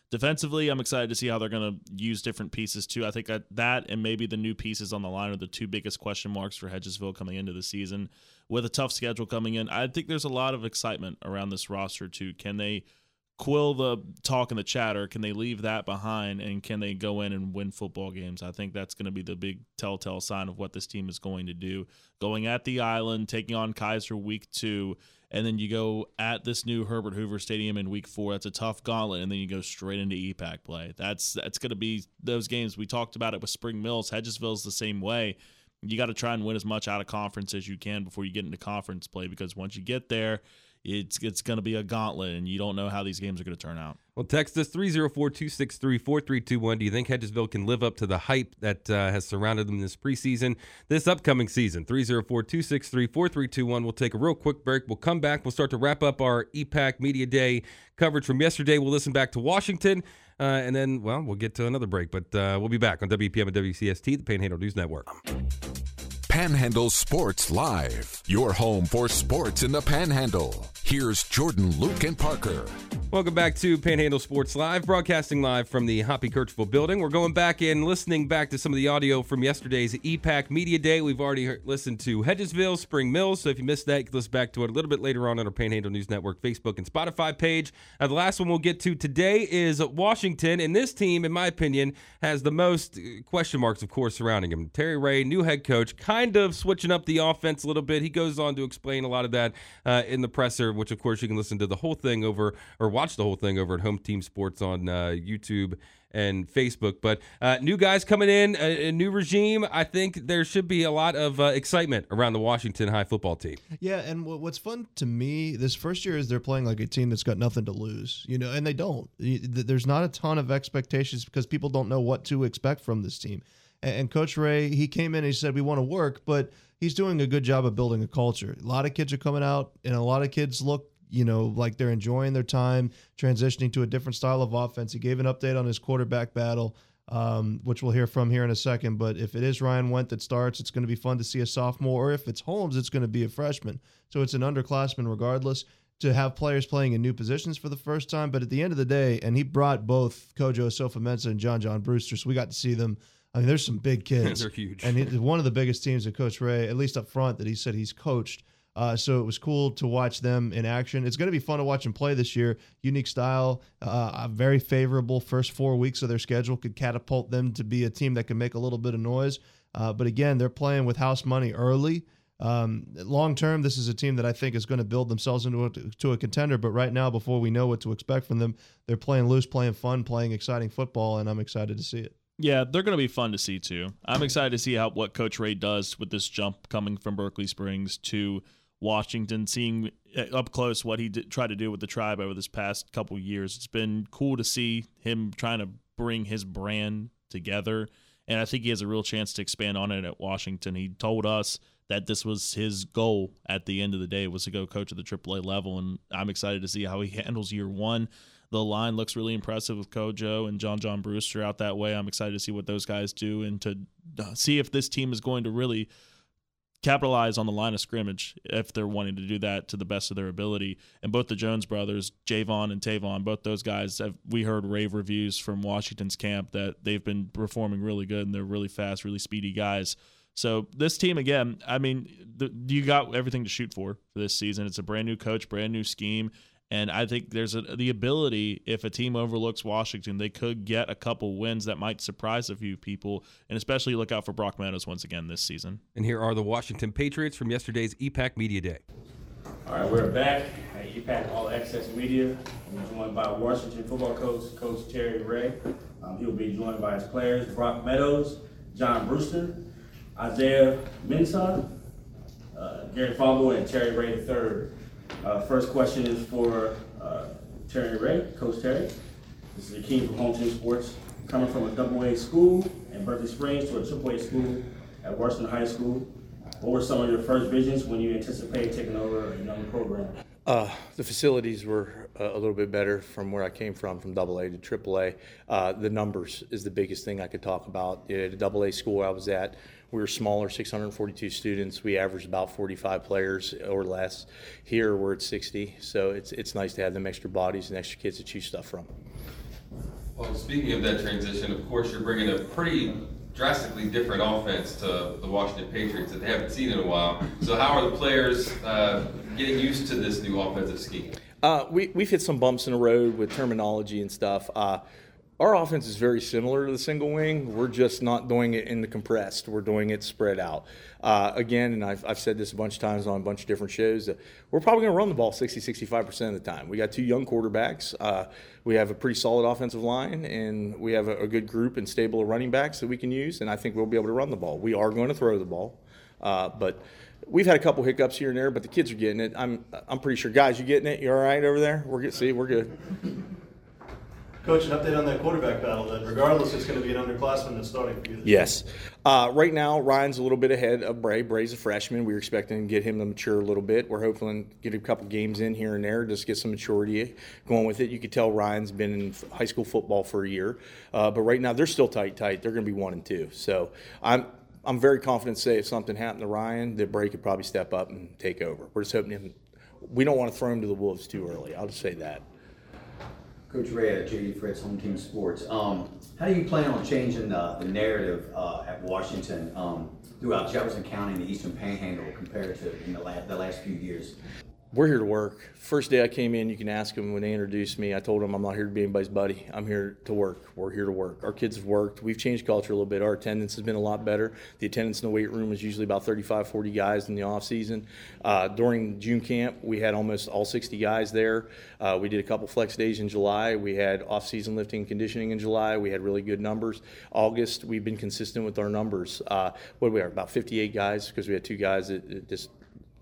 Defensively, I'm excited to see how they're going to use different pieces, too. I think that, that and maybe the new pieces on the line are the two biggest question marks for Hedgesville coming into the season. With a tough schedule coming in, I think there's a lot of excitement around this roster, too. Can they quill the talk and the chatter? Can they leave that behind, and can they go in and win football games? I think that's going to be the big telltale sign of what this team is going to do. Going at the island, taking on Kaiser week two, and then you go at this new Herbert Hoover Stadium in week four. That's a tough gauntlet, and then you go straight into E PAC play. That's that's going to be those games. We talked about it with Spring Mills. Hedgesville's the same way. You got to try and win as much out of conference as you can before you get into conference play, because once you get there, It's it's going to be a gauntlet, and you don't know how these games are going to turn out. Well, text us three oh four, two six three, four three two one. Do you think Hedgesville can live up to the hype that uh, has surrounded them this preseason, this upcoming season? three oh four, two six three, four three two one. We'll take a real quick break. We'll come back. We'll start to wrap up our E PAC Media Day coverage from yesterday. We'll listen back to Washington, uh, and then, well, we'll get to another break. But uh, we'll be back on W P M and W C S T, the Panhandle News Network. Panhandle Sports Live, your home for sports in the Panhandle. Here's Jordan, Luke, and Parker. Welcome back to Panhandle Sports Live, broadcasting live from the Hoppy Kercheval building. We're going back and listening back to some of the audio from yesterday's E PAC Media Day. We've already heard, listened to Hedgesville, Spring Mills, so if you missed that, you can listen back to it a little bit later on on our Panhandle News Network Facebook and Spotify page. Uh, the last one we'll get to today is Washington, and this team, in my opinion, has the most question marks, of course, surrounding him. Terry Ray, new head coach, kind of switching up the offense a little bit. He goes on to explain a lot of that uh, in the presser, which, of course, you can listen to the whole thing over or watch the whole thing over at Home Team Sports on uh, YouTube and Facebook. But uh, new guys coming in, a, a new regime. I think there should be a lot of uh, excitement around the Washington High football team. Yeah, and w- what's fun to me this first year is they're playing like a team that's got nothing to lose, you know, and they don't. There's not a ton of expectations because people don't know what to expect from this team. And Coach Ray, he came in and he said, we want to work, but he's doing a good job of building a culture. A lot of kids are coming out, and a lot of kids look, you know, like they're enjoying their time, transitioning to a different style of offense. He gave an update on his quarterback battle, um, which we'll hear from here in a second. But if it is Ryan Wendt that starts, it's going to be fun to see a sophomore. Or if it's Holmes, it's going to be a freshman. So it's an underclassman regardless. to have players playing in new positions for the first time. But at the end of the day, and he brought both Kojo Sofamensa and John John Brewster, so we got to see them. I mean, there's some big kids. They're huge. And it's one of the biggest teams that Coach Ray, at least up front, that he said he's coached. Uh, so it was cool to watch them in action. It's going to be fun to watch them play this year. Unique style, uh, very favorable first four weeks of their schedule could catapult them to be a team that can make a little bit of noise. Uh, but again, they're playing with house money early. Um, long term, this is a team that I think is going to build themselves into a, to a contender. But right now, before we know what to expect from them, they're playing loose, playing fun, playing exciting football, and I'm excited to see it. Yeah, they're going to be fun to see too. I'm excited to see how what Coach Ray does with this jump coming from Berkeley Springs to Washington, seeing up close what he did, tried to do with the tribe over this past couple years. It's been cool to see him trying to bring his brand together, and I think he has a real chance to expand on it at Washington. He told us that this was his goal at the end of the day, was to go coach at the triple A level, and I'm excited to see how he handles year one. The line looks really impressive with Kojo and John John Brewster out that way. I'm excited to see what those guys do and to see if this team is going to really capitalize on the line of scrimmage if they're wanting to do that to the best of their ability. And both the Jones brothers, Javon and Tavon, both those guys, have, we heard rave reviews from Washington's camp that they've been performing really good and they're really fast, really speedy guys. So this team, again, I mean, the, you got everything to shoot for for this season. It's a brand-new coach, brand-new scheme. And I think there's a, the ability, if a team overlooks Washington, they could get a couple wins that might surprise a few people, and especially look out for Brock Meadows once again this season. And here are the Washington Patriots from yesterday's E PAC Media Day. All right, we're back at E PAC All Access Media. We're joined by Washington football coach, Coach Terry Ray. Um, he'll be joined by his players, Brock Meadows, John Brewster, Isaiah Mensah, uh, Gary Fumble, and Terry Ray the third. Uh, first question is for uh, Terry Ray, Coach Terry. This is Akeem from Home Team Sports. Coming from a double A school in Berkeley Springs to a triple A school at Washington High School, what were some of your first visions when you anticipated taking over a young program? Uh, the facilities were uh, a little bit better from where I came from, from double A to triple A. Uh, the numbers is the biggest thing I could talk about. At a double A school I was at, we were smaller, six hundred forty-two students. We averaged about forty-five players or less. Here we're at sixty, so it's it's nice to have them extra bodies and extra kids to choose stuff from. Well, speaking of that transition, of course, you're bringing a pretty drastically different offense to the Washington Patriots that they haven't seen in a while. So how are the players uh, getting used to this new offensive scheme? Uh, we, we've hit some bumps in the road with terminology and stuff. Uh, Our offense is very similar to the single wing. We're just not doing it in the compressed. We're doing it spread out. Uh, again, and I've, I've said this a bunch of times on a bunch of different shows, uh, we're probably going to run the ball sixty, sixty-five percent of the time. We got two young quarterbacks. Uh, we have a pretty solid offensive line, and we have a, a good group and stable of running backs that we can use, and I think we'll be able to run the ball. We are going to throw the ball, uh, but we've had a couple hiccups here and there, but the kids are getting it. I'm I'm pretty sure. Guys, you getting it? You all right over there? We're good. See, we're good. Coach, an update on that quarterback battle, then. Regardless, it's going to be an underclassman that's starting for you. Yes. Uh, right now, Ryan's a little bit ahead of Bray. Bray's a freshman. We were expecting to get him to mature a little bit. We're hoping to get a couple games in here and there, just get some maturity going with it. You could tell Ryan's been in high school football for a year. Uh, but right now, they're still tight, tight. They're going to be one and two. So I'm I'm very confident to say if something happened to Ryan, that Bray could probably step up and take over. We're just hoping him, we don't want to throw him to the wolves too early. I'll just say that. Coach Ray at J D Fritz, Home Team Sports. Um, how do you plan on changing the, the narrative uh, at Washington um, throughout Jefferson County and the Eastern Panhandle compared to in the, la- the last few years? We're here to work. First day I came in, you can ask them when they introduced me, I told them I'm not here to be anybody's buddy. I'm here to work. We're here to work. Our kids have worked. We've changed culture a little bit. Our attendance has been a lot better. The attendance in the weight room is usually about thirty-five, forty guys in the off season. Uh, during June camp, we had almost all sixty guys there. Uh, we did a couple flex days in July. We had off season lifting and conditioning in July. We had really good numbers. August, we've been consistent with our numbers. Uh, what do we have, about fifty-eight guys, because we had two guys that, that just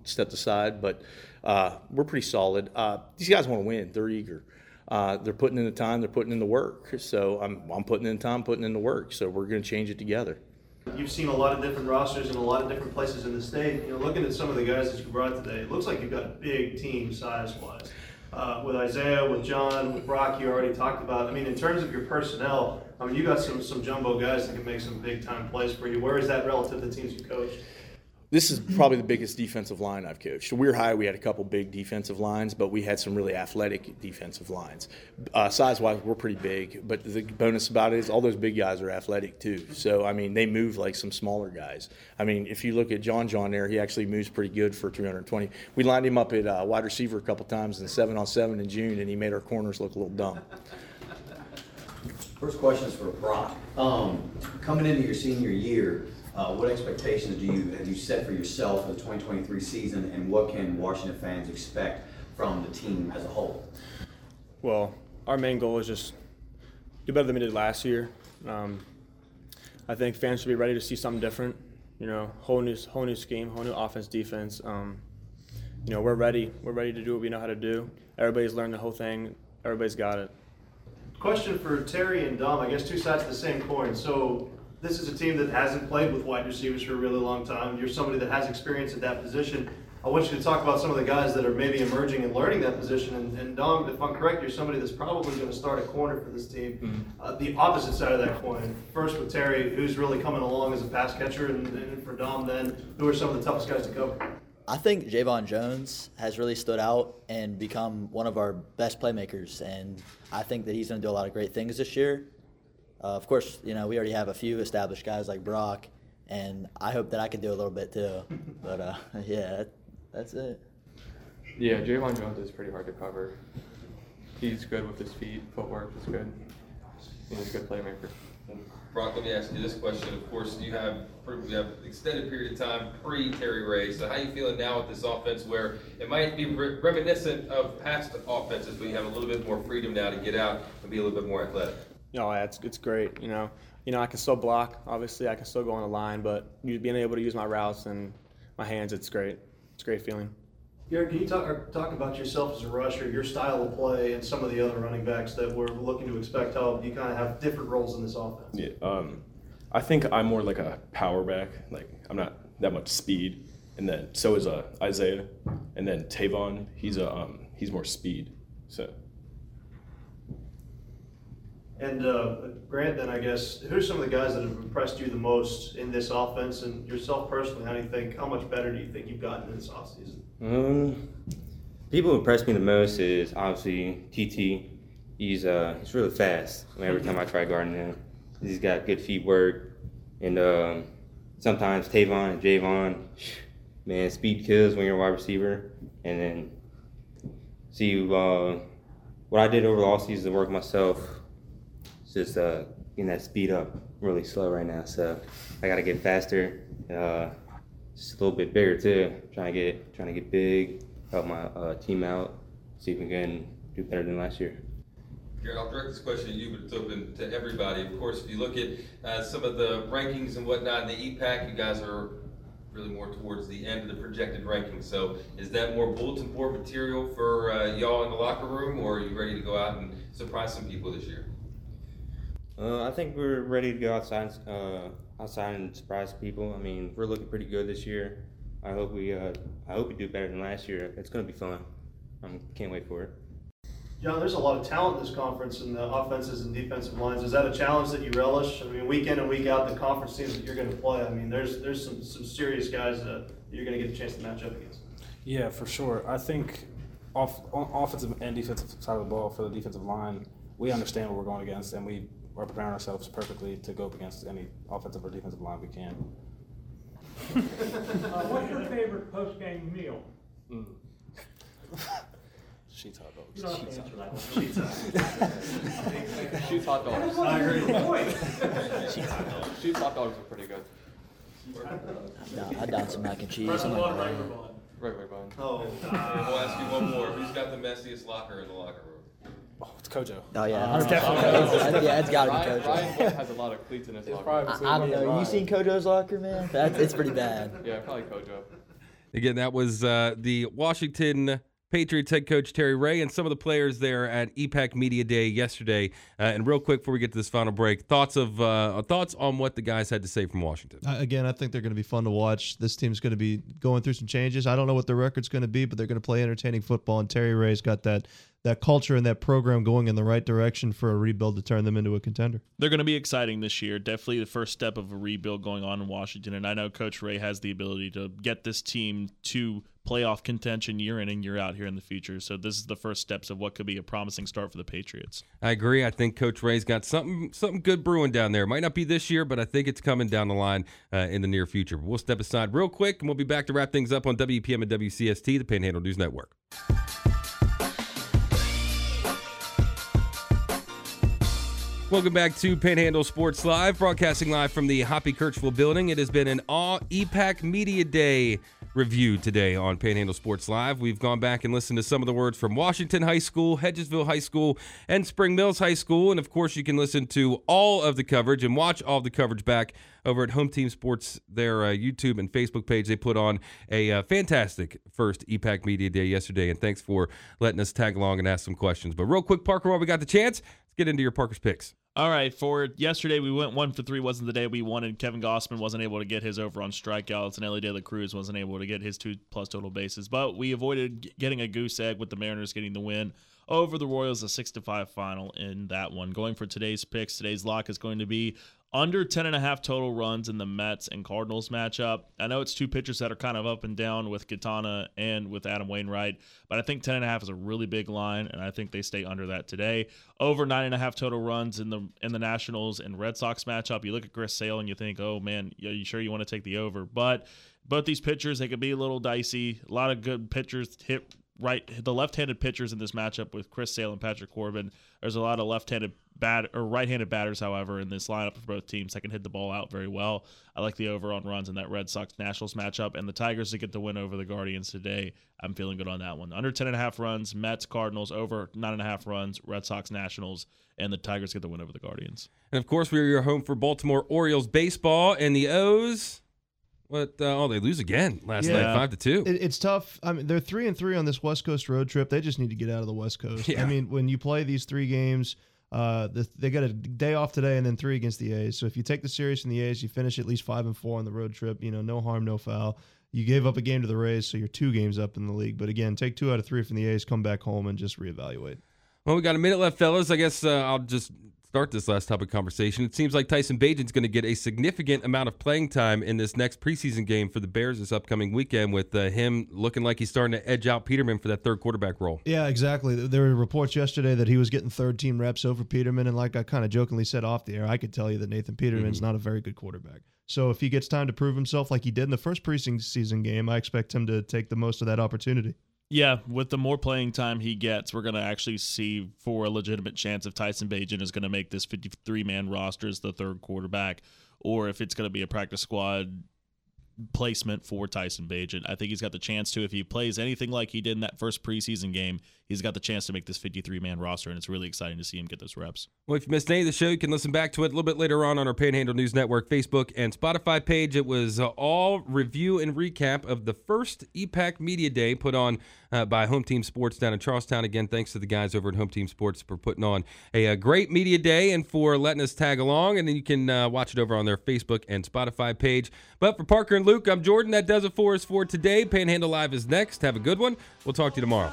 stepped aside, but uh, we're pretty solid. Uh, these guys want to win. They're eager. Uh, they're putting in the time. They're putting in the work. So I'm I'm putting in time, putting in the work. So we're going to change it together. You've seen a lot of different rosters in a lot of different places in the state. You know, looking at some of the guys that you brought today, it looks like you've got a big team size-wise. Uh, with Isaiah, with John, with Brock, you already talked about. I mean, in terms of your personnel, I mean, you got some some jumbo guys that can make some big-time plays for you. Where is that relative to the teams you coached? This is probably the biggest defensive line I've coached. We're high. We had a couple big defensive lines, but we had some really athletic defensive lines. Uh, size-wise, we're pretty big, but the bonus about it is all those big guys are athletic too. So, I mean, they move like some smaller guys. I mean, if you look at John John there, he actually moves pretty good for three twenty. We lined him up at uh, wide receiver a couple times in seven on seven in June, and he made our corners look a little dumb. First question is for Brock. Um, coming into your senior year, Uh, what expectations do you have you set for yourself for the twenty twenty-three season, and what can Washington fans expect from the team as a whole? Well, our main goal is just do better than we did last year. Um, I think fans should be ready to see something different. You know, whole new whole new scheme, whole new offense, defense. Um, you know, we're ready. We're ready to do what we know how to do. Everybody's learned the whole thing. Everybody's got it. Question for Terry and Dom. I guess two sides of the same coin. So. This is a team that hasn't played with wide receivers for a really long time. You're somebody that has experience at that position. I want you to talk about some of the guys that are maybe emerging and learning that position. And, and Dom, if I'm correct, you're somebody that's probably going to start a corner for this team. Mm-hmm. Uh, the opposite side of that coin. First with Terry, who's really coming along as a pass catcher, and, and for Dom then, who are some of the toughest guys to cover? I think Javon Jones has really stood out and become one of our best playmakers. And I think that he's going to do a lot of great things this year. Uh, of course, you know, we already have a few established guys like Brock, and I hope that I can do a little bit too. But, uh, yeah, that, that's it. Yeah, Javon Jones is pretty hard to cover. He's good with his feet. Footwork is good. He's a good playmaker. Brock, let me ask you this question. Of course, you have we have an extended period of time pre-Terry Ray. So how are you feeling now with this offense where it might be re- reminiscent of past offenses, but you have a little bit more freedom now to get out and be a little bit more athletic? Oh, yeah, it's, it's great, you know. You know, I can still block, obviously. I can still go on the line, but being able to use my routes and my hands, it's great. It's a great feeling. Garrett, can you talk, or talk about yourself as a rusher, your style of play, and some of the other running backs that we're looking to expect, how you kind of have different roles in this offense? Yeah, um, I think I'm more like a power back. Like, I'm not that much speed. And then so is uh, Isaiah. And then Tavon, he's, a, um, he's more speed, so... And uh, Grant, then I guess, who are some of the guys that have impressed you the most in this offense, and yourself personally? How do you think? How much better do you think you've gotten in this offseason? Um, people who impress me the most is obviously T T. He's uh, he's really fast. I mean, every time I try guarding him, he's got good feet work, and uh, sometimes Tavon and Javon. Man, speed kills when you're a wide receiver. And then see uh, what I did over the offseason to work myself. Just uh, getting that speed up really slow right now, so I gotta get faster. Uh, just a little bit bigger too. Trying to get trying to get big, help my uh, team out, see if we can do better than last year. Garrett, I'll direct this question to you, but it's open to everybody. Of course, if you look at uh, some of the rankings and whatnot in the E PAC, you guys are really more towards the end of the projected rankings. So, is that more bulletin board material for uh, y'all in the locker room, or are you ready to go out and surprise some people this year? Uh, I think we're ready to go outside, uh, outside and surprise people. I mean, we're looking pretty good this year. I hope we, uh, I hope we do better than last year. It's going to be fun. I um, can't wait for it. John, there's a lot of talent in this conference in the offenses and defensive lines. Is that a challenge that you relish? I mean, week in and week out, the conference teams that you're going to play. I mean, there's there's some, some serious guys that you're going to get a chance to match up against. Yeah, for sure. I think off on offensive and defensive side of the ball for the defensive line, we understand what we're going against, and we. We're preparing ourselves perfectly to go up against any offensive or defensive line we can. uh, what's your favorite post-game meal? Mm. Sheets hot dogs. You don't have to answer that one. Sheets hot dogs. Sheets hot dogs. I agree. Sheets hot dogs. Sheets hot dogs are pretty good. I down some mac and cheese. Right, right, Brian. Oh. We'll ask you one more. Who's got the messiest locker in the locker room? Oh, it's Kojo. Oh, yeah. Uh, it's definitely Kojo. Yeah, it's got to be Kojo. Ryan has a lot of cleats in his locker. I, I don't know. You seen Kojo's locker, man? That's, it's pretty bad. Yeah, probably Kojo. Again, that was uh, the Washington Patriots head coach Terry Ray and some of the players there at E PAC Media Day yesterday. Uh, and real quick before we get to this final break, thoughts of uh, thoughts on what the guys had to say from Washington. Uh, again, I think they're going to be fun to watch. This team's going to be going through some changes. I don't know what their record's going to be, but they're going to play entertaining football, and Terry Ray's got that that culture and that program going in the right direction for a rebuild to turn them into a contender. They're going to be exciting this year. Definitely the first step of a rebuild going on in Washington. And I know Coach Ray has the ability to get this team to playoff contention year in and year out here in the future. So this is the first steps of what could be a promising start for the Patriots. I agree. I think Coach Ray's got something something good brewing down there. Might not be this year, but I think it's coming down the line uh, in the near future. But we'll step aside real quick, and we'll be back to wrap things up on W P M and W C S T, the Panhandle News Network. Welcome back to Panhandle Sports Live, broadcasting live from the Hoppy Kercheval building. It has been an all E PAC Media Day review today on Panhandle Sports Live. We've gone back and listened to some of the words from Washington High School, Hedgesville High School, and Spring Mills High School. And, of course, you can listen to all of the coverage and watch all the coverage back over at Home Team Sports, their uh, YouTube and Facebook page. They put on a uh, fantastic first E PAC Media Day yesterday, and thanks for letting us tag along and ask some questions. But real quick, Parker, while we got the chance, let's get into your Parker's picks. All right, for yesterday, we went one for three. Wasn't the day we wanted. Kevin Gossman wasn't able to get his over on strikeouts, and Ellie De La Cruz wasn't able to get his two-plus total bases. But we avoided getting a goose egg with the Mariners getting the win over the Royals, a six to five final in that one. Going for today's picks, today's lock is going to be under ten and a half total runs in the Mets and Cardinals matchup. I know it's two pitchers that are kind of up and down with Quintana and with Adam Wainwright, but I think ten and a half is a really big line, and I think they stay under that today. Over nine and a half total runs in the in the Nationals and Red Sox matchup. You look at Chris Sale and you think, oh man, are you sure you want to take the over? But both these pitchers, they could be a little dicey. A lot of good pitchers hit right, the left-handed pitchers in this matchup with Chris Sale and Patrick Corbin. There's a lot of left-handed bat or right-handed batters, however, in this lineup for both teams that can hit the ball out very well. I like the over on runs in that Red Sox-Nationals matchup, and the Tigers to get the win over the Guardians today. I'm feeling good on that one. Under ten and a half runs, Mets, Cardinals, over nine and a half runs, Red Sox-Nationals, and the Tigers get the win over the Guardians. And, of course, we are your home for Baltimore Orioles baseball, and the O's. What? Uh, oh, they lose again last yeah. night, five to two. It, it's tough. I mean, they're three and three on this West Coast road trip. They just need to get out of the West Coast. Yeah. I mean, when you play these three games, uh, the, they got a day off today and then three against the A's. So if you take the series from the A's, you finish at least five and four on the road trip. You know, no harm, no foul. You gave up a game to the Rays, so you're two games up in the league. But again, take two out of three from the A's, come back home, and just reevaluate. Well, we got a minute left, fellas. I guess uh, I'll just start this last topic conversation. It seems like Tyson Bajan's going to get a significant amount of playing time in this next preseason game for the Bears this upcoming weekend, with uh, him looking like he's starting to edge out Peterman for that third quarterback role. Yeah, exactly. There were reports yesterday that he was getting third team reps over Peterman, and like I kind of jokingly said off the air, I could tell you that Nathan Peterman's mm-hmm. not a very good quarterback. So if he gets time to prove himself like he did in the first preseason game, I expect him to take the most of that opportunity. Yeah, with the more playing time he gets, we're going to actually see for a legitimate chance if Tyson Bajan is going to make this fifty-three man roster as the third quarterback, or if it's going to be a practice squad placement for Tyson Bajan. I think he's got the chance to, if he plays anything like he did in that first preseason game, he's got the chance to make this fifty-three man roster, and it's really exciting to see him get those reps. Well, if you missed any of the show, you can listen back to it a little bit later on on our Panhandle News Network Facebook and Spotify page. It was uh, all review and recap of the first E PAC Media Day put on uh, by Home Team Sports down in Charlestown. Again, thanks to the guys over at Home Team Sports for putting on a, a great media day and for letting us tag along, and then you can uh, watch it over on their Facebook and Spotify page. But for Parker and Luke, I'm Jordan. That does it for us for today. Panhandle Live is next. Have a good one. We'll talk to you tomorrow.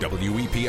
W E P